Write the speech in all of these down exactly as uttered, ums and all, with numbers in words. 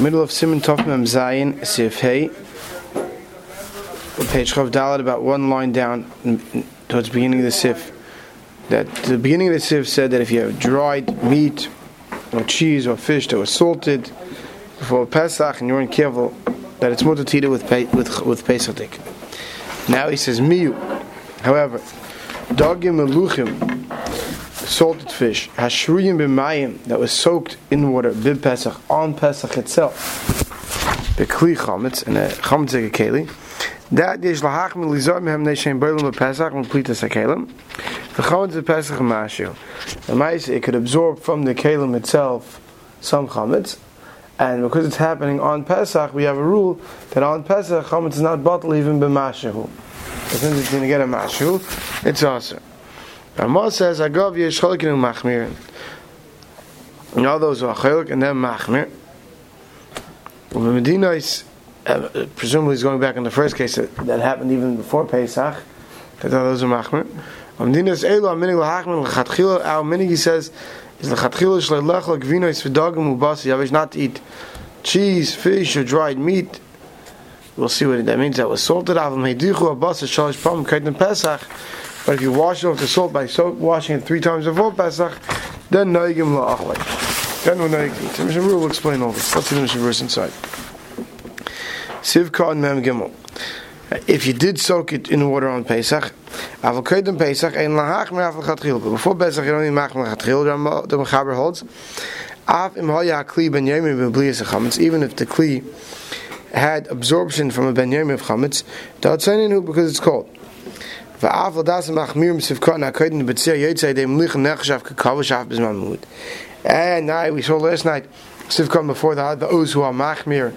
Middle of Siman Tov Mem Zayin, Sif Hey, page Chav Daled, about one line down towards the beginning of the Sif. That the beginning of the Sif said that if you have dried meat or cheese or fish that was salted before Pesach and you weren't careful, that it's mutar to eat it with pe- with with Pesach dik. Now he says miyu. However, dagim meluchim, salted fish, hashruyim b'mayim, that was soaked in water, bib Pesach, on Pesach itself, b'kli chametz, and a chametz keli, that yesh lahach melizar mehem neishem b'olam b'Pesach m'plitas hakelim, the chametz b'Pesach mashu. The mice, it could absorb from the kelim itself some chametz, and because it's happening on Pesach, we have a rule that on Pesach chametz is not bottled even b'mashu. Since it's going to get a mashu, it's awesome. Ramah says, Agav yesh cholikin u'machmir. And all those are cholik and then machmir. Medina is, uh, presumably he's going back in the first case that, that happened even before Pesach, that all those are machmir. Medina is, Eilu aminig l'hachmir l'chatchilo. Our minig, he says, is l'chatchilo shleilach l'gvinois v'dogim u'basi. You have not to eat cheese, fish, or dried meat. We'll see what that means. That was salted. But if you wash it off the salt by soap, washing it three times before Pesach, then noigim la'achlek. Then we'll noigim. The Mishnah will explain all this. Let's see the Mishnah verse inside. Sivka and Mem Gimel. If you did soak it in water on Pesach, Avol Kedem Pesach, and lahach me'af l'chatchil. But before Pesach, you don't need mach l'chatchil. The Mechaber holds. Av im haya kli ben yemim b'blias hachametz. Even if the kli had absorption from a ben yemim of chametz, da'atzaininu, because it's cold. And I, we saw last night, Sivkan before the those who are machmir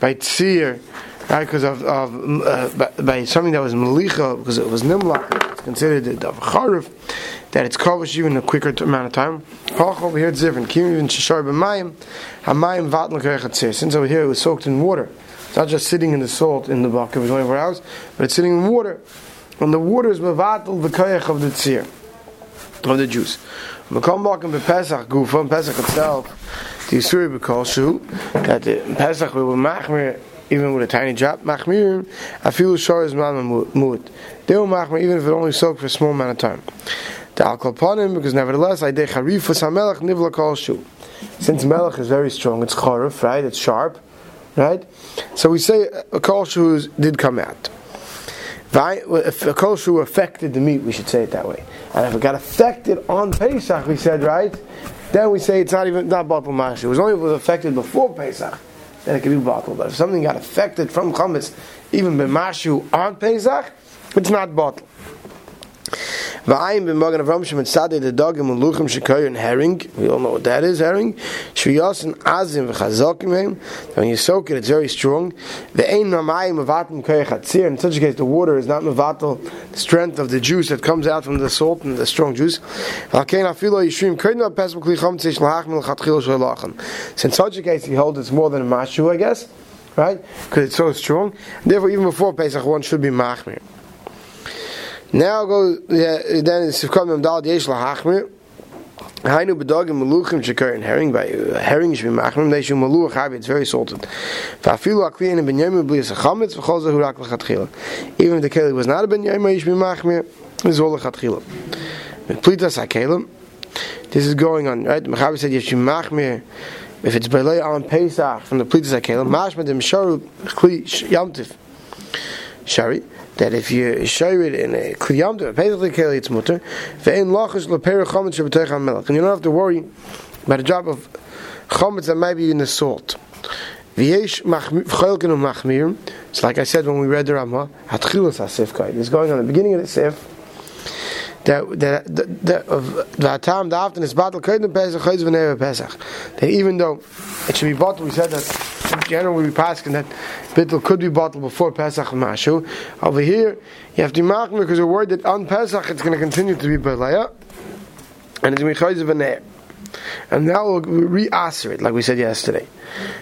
by tzir, right? Because of, of uh, by, by something that was melicha, because it was nimlach, it's considered the charif, that it's kavish even a quicker amount of time. Over here it's different. Since over here it was soaked in water, it's not just sitting in the salt in the bucket for twenty-four hours, but it's sitting in water. When the water is mevatel the koyach of the tzir, of the juice. Mekambakim bePesach gufa, Pesach itself, the isuri bekolshu, that in Pesach we will machmir even with a tiny drop. Machmir afilu shor is mamamut. They will machmir even if it only soaked for a small amount of time. The al kol panim, because nevertheless I de charifus hamelach nivla kolshu. Since melach is very strong, it's charif, right? It's sharp, right? So we say kolshu did come out. If a kosher affected the meat, we should say it that way. And if it got affected on Pesach, we said, right? Then we say it's not even, not bottle mash. It was only if it was affected before Pesach, then it could be bottled. But if something got affected from chametz, even b'mashu on Pesach, it's not bottled. V'ayim b'magen avram shemetzadeh d'dogim u'luchim shekoyer and herring. We all know what that is, herring. Shviyasin azim v'chazokim him. When you soak it, it's very strong. V'ein mamayim mevatel m'koyer chatzir. In such a case, the water is not mevatel the strength of the juice that comes out from the salt and the strong juice. V'alkein afilo yishrim koyden v'pes m'kli chametz yish l'hach m'l'chatchil sh'l'lachem. So in such a case, he holds it's more than a mashu, I guess, right? Because it's so strong. Therefore, even before Pesach, one should be machmir. Now go yeah, then it's coming down yesh lahachmir. Hainu bedogim meluchim sheker and herring by herring is b'machmir. They should meluach have it's very salted. Va'afilu akliin and benyamin blias chametz v'cholza hu rak l'chatchila. Even if the keli was not a benyamin, is b'machmir. It's all l'chatchila. Plitas hakelim. This is going on, right? Mechaber said yesh b'machmir. If it's belay on Pesach from the plitas hakelim, mashma dem sharu kli yamtiv shari. That if you share it in a kliyam, basically keli it's mutter. Ve'en lachas leperach chametz shebeteich hamelach, and you don't have to worry about a drop of chametz that might be in the salt. V'yesh v'cholkin u'machmir. It's like I said when we read the Ramah. Hatchilas hasifkai. It's going on the beginning of the sif. That that that v'atam da'aften is batel koyden pesach choyz v'neva pesach. That even though it should be bottled, we said that. In general, we pass and that bittul could be bottled before Pesach Mashu. Over here, you have to mark me because we're worried that on Pesach it's going to continue to be Balaya and it's going to be Chayz. And now we'll re-answer it, like we said yesterday.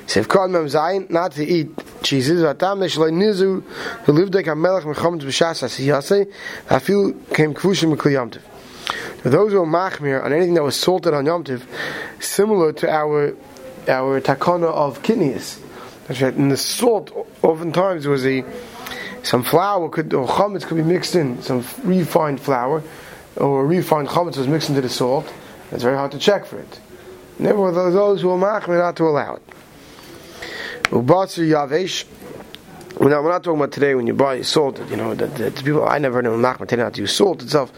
So if called Mem Zayin not to eat cheeses, Vatam Neshloi Nizu, who lived like a melech mechamed b'shas asiyase, Hafil came kvushim mikli yomtiv. Those who are machmir on anything that was salted on Yom Tiv, similar to our our takana of kidneys. In the salt, oftentimes was a some flour could or chametz could be mixed in, some refined flour or refined chametz was mixed into the salt. It's very hard to check for it. Never were those who are machmir not to allow it. Ubatzer yavesh. We're not, we're not talking about today when you buy salt. You know that, that people I never know machmir tend not to use salt itself,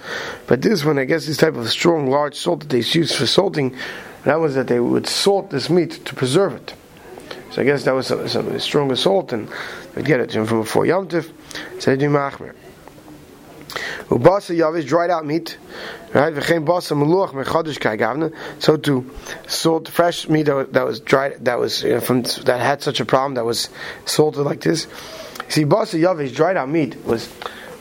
but this one I guess this type of strong, large salt that they use for salting. That was that they would salt this meat to preserve it. So I guess that was some, some stronger salt, and we'd get it from before Yom Tov. So they do machmir. Ubasa yavish, dried out meat, right? V'chein basa meluach mechadish kai gavna. So to salt fresh meat that was dried, that was you know, from that had such a problem that was salted like this. See, basa yavish, dried out meat was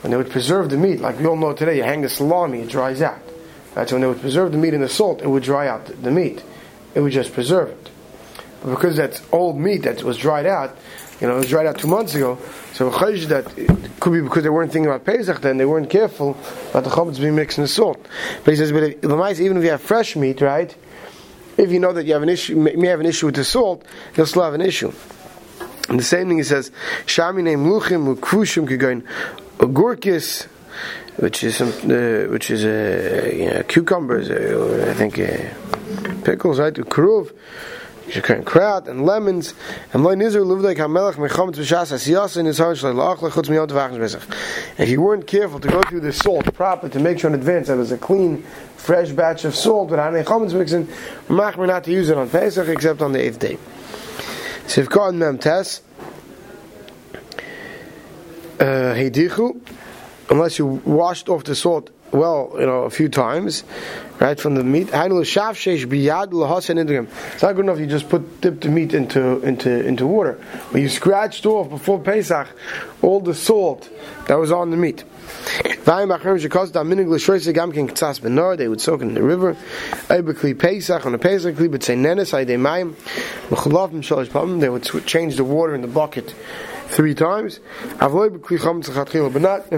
when they would preserve the meat, like we all know today. You hang the salami, it dries out. That's when they would preserve the meat in the salt, it would dry out the meat. It would just preserve it. But because that's old meat that was dried out, you know, it was dried out two months ago, so that it could be because they weren't thinking about Pesach then, they weren't careful about the chametz being mixed in the salt. But he says, but if, even if you have fresh meat, right, if you know that you have an issue, may have an issue with the salt, you'll still have an issue. And the same thing he says, Shamine mluchim ukrushim kigain agurkis, which is some, uh, which is uh, you know, cucumbers, uh, I think uh, pickles, right? Ukruv, kraut, and lemons, and if you weren't careful to go through the salt properly to make sure in advance that it was a clean, fresh batch of salt without any chametz mixing, machmir not to use it on Pesach except on the eighth day. Sivka mem tes heidichu, unless you washed off the salt well, you know, a few times, right, from the meat. It's not good enough you just put dip the meat into into into water. But you scratched off before Pesach all the salt that was on the meat. They would soak it in the river. Pesach on a Pesach, they would change the water in the bucket three times. But not in a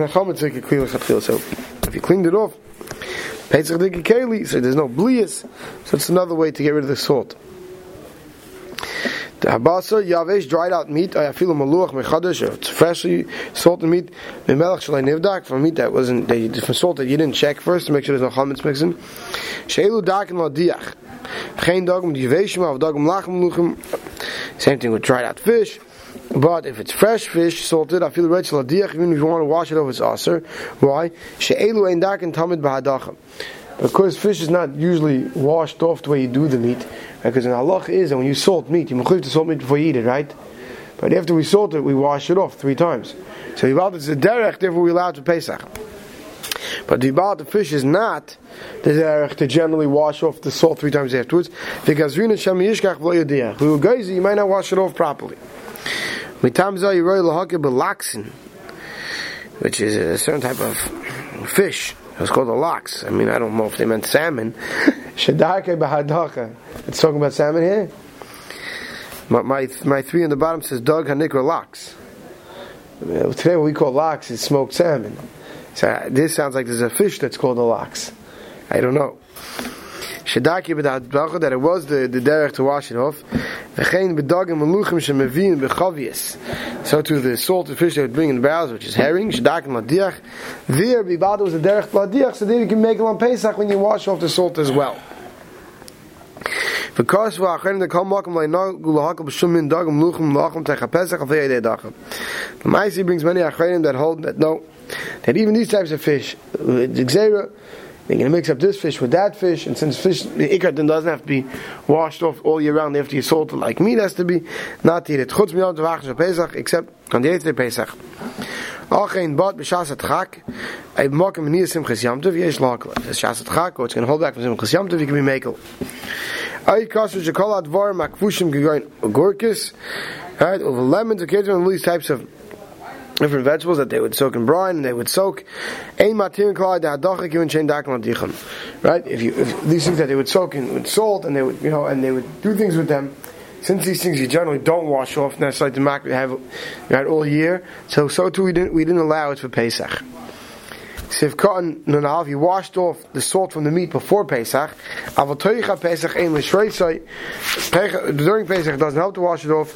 chametz. So if you cleaned it off, Pesach Dikei Keli, so there's no blias, so it's another way to get rid of the salt. The habasa yavesh, dried out meat, ayafilu maluach mechadash, it's freshly salted meat, memelach shalai nivdak, from meat that wasn't, from salt that you didn't check first to make sure there's no chametz mixing. Sheilu daken ladiach, chein dagum yaveshim av dagum lachem luchem. Same thing with dried out fish. But if it's fresh fish, salted, I feel red saladiach, even if you want to wash it over, it's aser. Why? She'elu ein daken tamid b'hadachim. Because fish is not usually washed off the way you do the meat. Right? Because in halach is, and when you salt meat, you mechliv to salt meat before you eat it, right? But after we salt it, we wash it off three times. So yibal is the derech, therefore we allow it to Pesach. But yibal the fish is not the derech to generally wash off the salt three times afterwards. Because you might not wash it off properly. Which is a certain type of fish. It's called a lox. I mean, I don't know if they meant salmon. It's talking about salmon here. My my, my three on the bottom says dog hanikra lox. Today what we call lox is smoked salmon. So this sounds like there's a fish that's called a lox. I don't know. That it was the, the derech to wash it off. So to the salted fish they would bring in the barrels, which is herring, there bibad was the derech ladiach, so there you can make it on Pesach when you wash off the salt as well. The Maisi brings many achrenim that hold that no, that even these types of fish, they're going to mix up this fish with that fish, and since fish, the ikar then doesn't have to be washed off all year round after you salt it like meat has to be, not to eat it. Chutz miyom tevachas Pesach, except on the eighth day Pesach. Achein bat b'shasat chak, a mokem niya simchas yom tov yesh lakel. B'shasat chak, or it's going to hold back from simchas yom tov, you can be makel. Ay kasu shekol advar makvushim gegoyin agurkis, right, over lemons, occasionally all these types of different vegetables that they would soak in brine, and they would soak. Right? If you if these things that they would soak in with salt, and they would you know, and they would do things with them. Since these things you generally don't wash off, that's like the mak we have right all year. So so too we didn't we didn't allow it for Pesach. So if cotton and a half, you washed off the salt from the meat before Pesach. During Pesach, it doesn't help to wash it off.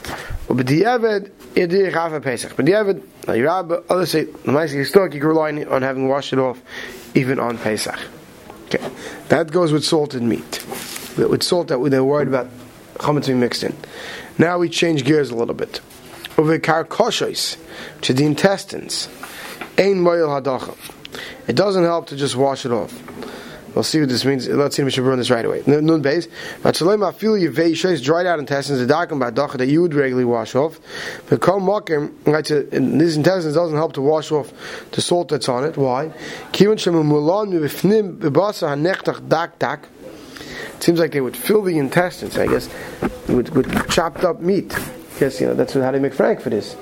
But the Eved, it did have Pesach. But the Eved, the Rabbi, others say, the Meisach Historic, you can rely on having washed it off even on Pesach. Okay, that goes with salted meat. With salt that they're worried about chametz being mixed in. Now we change gears a little bit. Over karkoshes, to the intestines, ein moyel hadacha. It doesn't help to just wash it off. We'll see what this means. Let's see if we should run this right away. Nun beis, v'atzalem afilu yevei dried out intestines, the dakim b'hadacha that you would regularly wash off. V'kol makim, these intestines doesn't help to wash off the salt that's on it. Why? Kivon shemulan mivifnim b'basa hanechtach dak dak. It seems like they would fill the intestines, I guess, with, with chopped up meat. Yes, you know, that's how they make frankfurters.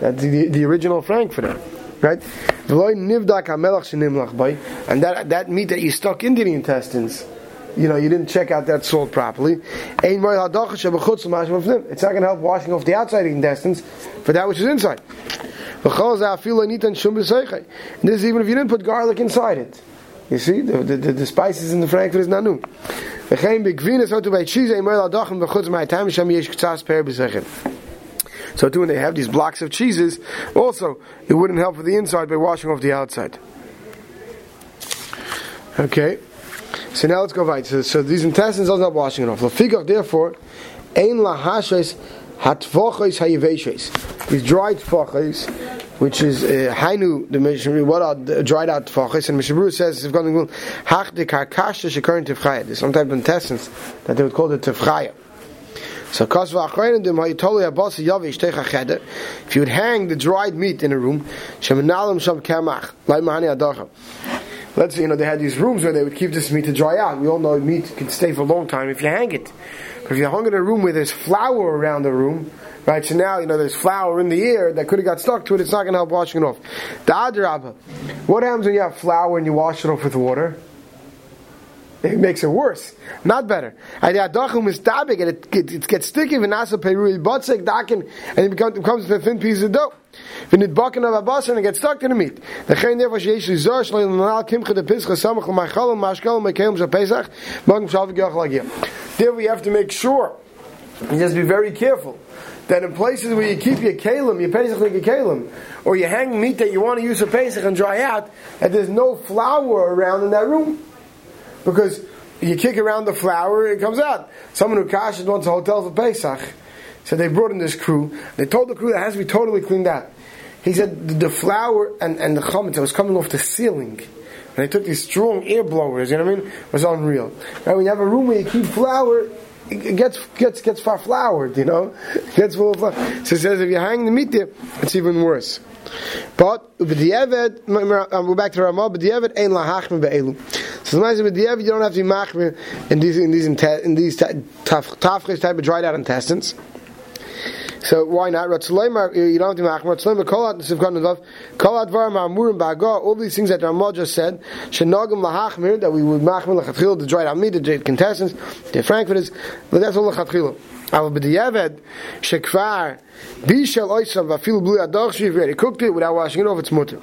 That's the, the original frankfurter, right? And that that meat that you stuck into the intestines, you know, you didn't check out that salt properly. It's not going to help washing off the outside of the intestines for that which is inside. And this is even if you didn't put garlic inside it. You see, the, the, the spices in the frankfurter is not new. So too, when they have these blocks of cheeses, also, it wouldn't help for the inside by washing off the outside. Okay, so now let's go right. So, so these intestines are not washing it off. Therefore, these dried tfachos, which is hainu uh, the Mishnah. What are the dried out tefachos? And Mishnah Berurah says if going to hach the karkashes according to tefchaya. There's some type of intestines that they would call the tefchaya. So kasva achrein dem hayitoli abasi yavish techa cheder. If you would hang the dried meat in a room, shemenalim sham kamach laimahani adacham. Let's say, you know, they had these rooms where they would keep this meat to dry out. We all know meat can stay for a long time if you hang it. But if you hung it in a room where there's flour around the room, right, so now, you know, there's flour in the air that could have got stuck to it, it's not going to help washing it off. The adrabah, what happens when you have flour and you wash it off with water? It makes it worse, not better. And it gets sticky, and it becomes a thin piece of dough. And it gets stuck to the meat. Therefore, you have to make sure, and just be very careful, that in places where you keep your kalim, your Pesach like your kalim, or you hang meat that you want to use for Pesach and dry out, that there's no flour around in that room. Because you kick around the flour, it comes out. Someone who kashed wants a hotel for Pesach, so they brought in this crew. They told the crew that has to be totally cleaned out. He said the flour and, and the chametz that was coming off the ceiling, and they took these strong air blowers, you know what I mean? It was unreal. Now, when you have a room where you keep flour, it gets gets gets far floured, you know. It gets full of flour. So it says if you hang the meat there, it's even worse. But with the Eved, we're back to Ramah. But the Eved ain't lahachme be'elu. So the Meisach with the Eved, you don't have to be machme in these in these in these tafches type of dried out intestines. So why not? Ratzleimar, you don't have to be machme. Ratzleimar kolat nisivkan nadav kolat varim amurim baga. All these things that Ramah just said, shenagim lahachme, that we would machme lachatchil the dried out meat, the dried contestants, the frankfurters. But that's all lachatchil. But the Eved shekvar bishel oisam vafil blue adach shivir. He cooked it without washing it off. It's mutter.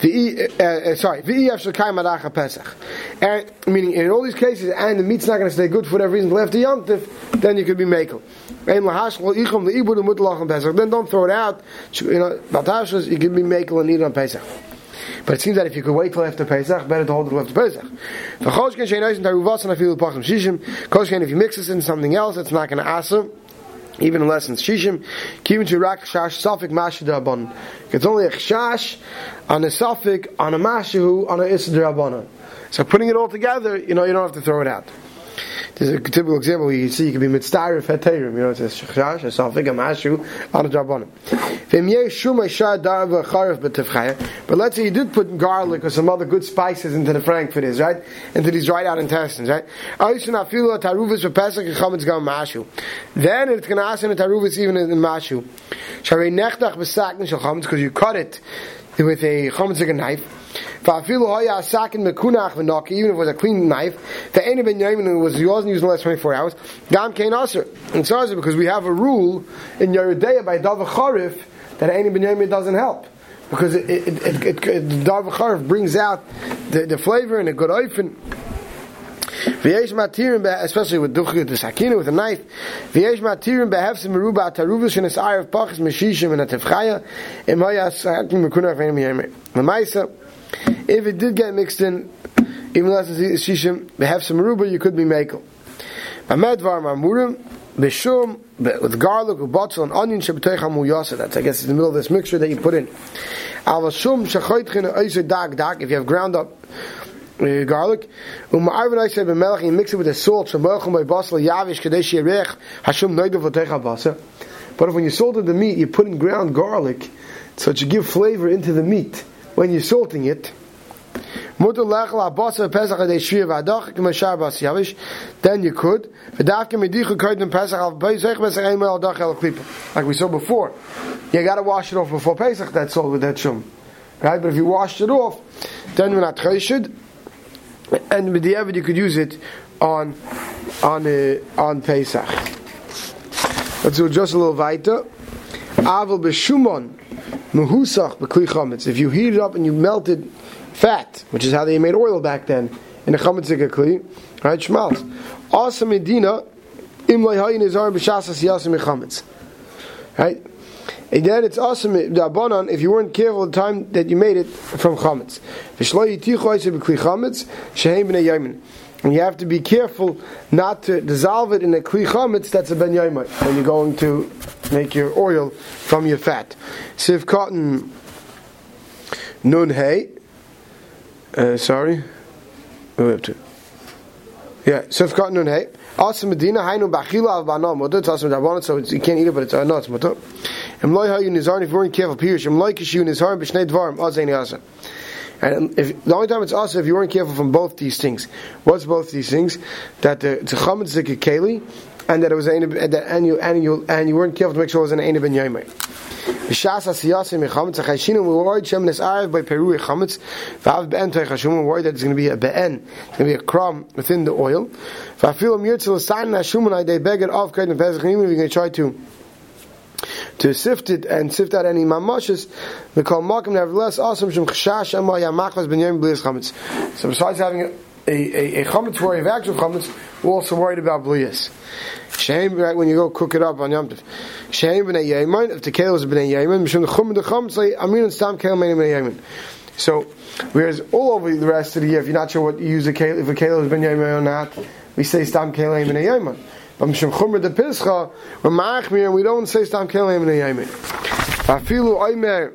The uh, uh, sorry, v'ef shekayim adach pesach. And meaning in all these cases, and the meat's not going to stay good for whatever reason. Left the yom tif, then you could be makel. And lahash loichom leibu demut lachem pesach. Then don't throw it out. You know, batashas you can be makel and eat on Pesach. But it seems that if you could wait till after Pesach, better to hold it till after Pesach. If you mix this in something else, it's not going to aser, even unless it's shishim. It's only a chash on a suffik, on a mashahu, on a isidra. So putting it all together, you know, you don't have to throw it out. There's a typical example where you see you could be mitzdarif heterim. You know, it says shachash, a safik, a mashu, on a drabonim. But let's say you did put garlic or some other good spices into the frankfurters, right? Into these dried out intestines, right? Then it's going to ask in the taruvas even in mashu. Because you cut it with a chametz knife. Even if it was a clean knife, it was yours and used in the last twenty-four hours. And so because we have a rule in Yeridea by Davar Charif that Ein Ben Yomin doesn't help. because it it it, it, it the davar charif brings out the, the flavor in a good oifen. V'yesh matirim, especially with duchik, the sakina, with a knife. V'yesh matirim behefsim meruba ataruvus in his eye of pachas meshishim and a tefchaya and mayas hakim mekunach venim yemei. The ma'isa, if it did get mixed in, even less as shishim behefsim meruba, you could be mekel. B'medvar mamurim b'shum with garlic, with botzel and onion shebetoich hamuyasa. That's I guess in the middle of this mixture that you put in. Al shum shachoitchin oiser dag dag. If you have ground up Uh, garlic. Um, I said b'melach, you mix it with the salt. But if when you salted the meat, you put in ground garlic, so to give flavor into the meat when you're salting it. Then you could. Like we saw before, you got to wash it off before Pesach. That's all with that shum, right? But if you washed it off, then you're not chayshid. And with the evidence you could use it on on uh, on Pesach. Let's do just a little weiter. Aval b'shumon mehusach b'kli chametz. If you heat it up and you melted fat, which is how they made oil back then, in a chametzik kli, right? Shmalt. Asa medina im leihayin izar b'shasas yasim chametz. Right. And then it's awesome if you weren't careful the time that you made it from chametz. And you have to be careful not to dissolve it in a kli chametz that's a ben yaimai when you're going to make your oil from your fat. Siv cotton nun hay. Uh, sorry, we have to. Yeah, siv cotton nun hay. Awesome medina hainu bachila albanam. It's awesome dabonon, so you can't eat it, but it's uh, no, it's mutter. And if you weren't careful, and if, the only time it's also if you weren't careful from both these things. What's both these things? That uh, it's a chametz zikah keli, and that it was an, that and you and you and you weren't careful to make sure it was an ein ben yomei. B'shas asiyasim mechametz achashinu we'roid shem nesariv by peru chametz v'av be'en toichashum we'roid that it's going to be a be'en, it's going to be a crumb within the oil. V'afilu mirtzil sign hashumonai they beg it off kain and pesach even if you're going to try to. To sift it and sift out any mamashes, they call makim. Nevertheless, awesome shem chashash ema yamachvas ben yom blias chametz. So besides having a a, a chametz worry of actual chametz, we're also worried about blias. Shame, right, when you go cook it up on Yom Tov. Shame b'nei yamin if the kale is b'nei yamin. Mishum chum the chametz lay amin and stam kale mei b'nei yamin. So whereas all over the rest of the year, if you're not sure what you use a kale, if a kale is b'nei yamin or not, we say stam kale b'nei yamin. But Mishum Chumra de Pischa, we're Machmir, and we don't say Stam Kelim in the Yemen. Afilu Oimer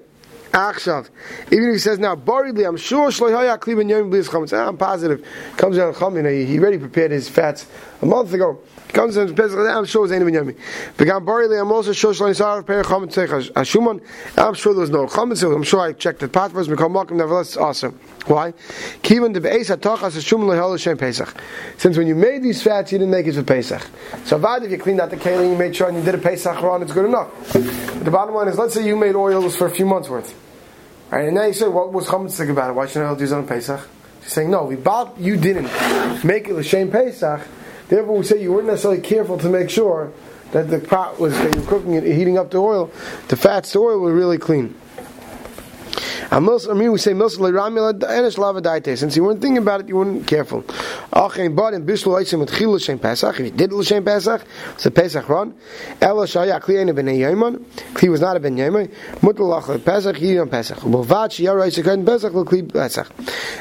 Achshav. Even if he says now, boredly, I'm sure Shloihaya Kleben Yemen Blis Chametz. I'm positive. Comes down Chamin, he already prepared his fats a month ago. Comes down to Pischa, I'm sure it was Yemen Yemen. Began boredly, I'm also sure Shloihaya Kleben Chametz Sech Hashuman. I'm sure there was no Chametz. I'm sure I checked the pot first. Become Malcolm, nevertheless, it's awesome. Why? Since when you made these fats, you didn't make it for Pesach. So if you cleaned out the keli and you made sure and you did a Pesach run, it's good enough. But the bottom line is, let's say you made oils for a few months worth. Right, and now you say, what was chametzik about it? Why shouldn't I do something on Pesach? You're saying, no, we bought, you didn't make it l'shem Pesach. Therefore we say you weren't necessarily careful to make sure that the pot was, that you're cooking it, heating up the oil, the fats, the oil were really clean. I mean, we say since you weren't thinking about it, you weren't careful. If you did l'shem Pesach, it's a Pesach run. Kli was not a ben yaimai. Pesach, he on Pesach.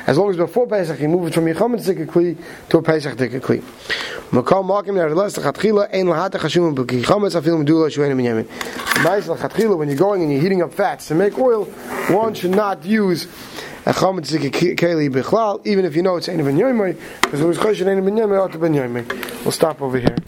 As long as before Pesach, you move it from your chametz kli to a Pesach kli. When you're going and you're heating up fats to make oil, one should not use a chametz keli bichlal, even if you know it's ein ben yomei, because it was choshen ein ben yomei, out ben yomei. We'll stop over here.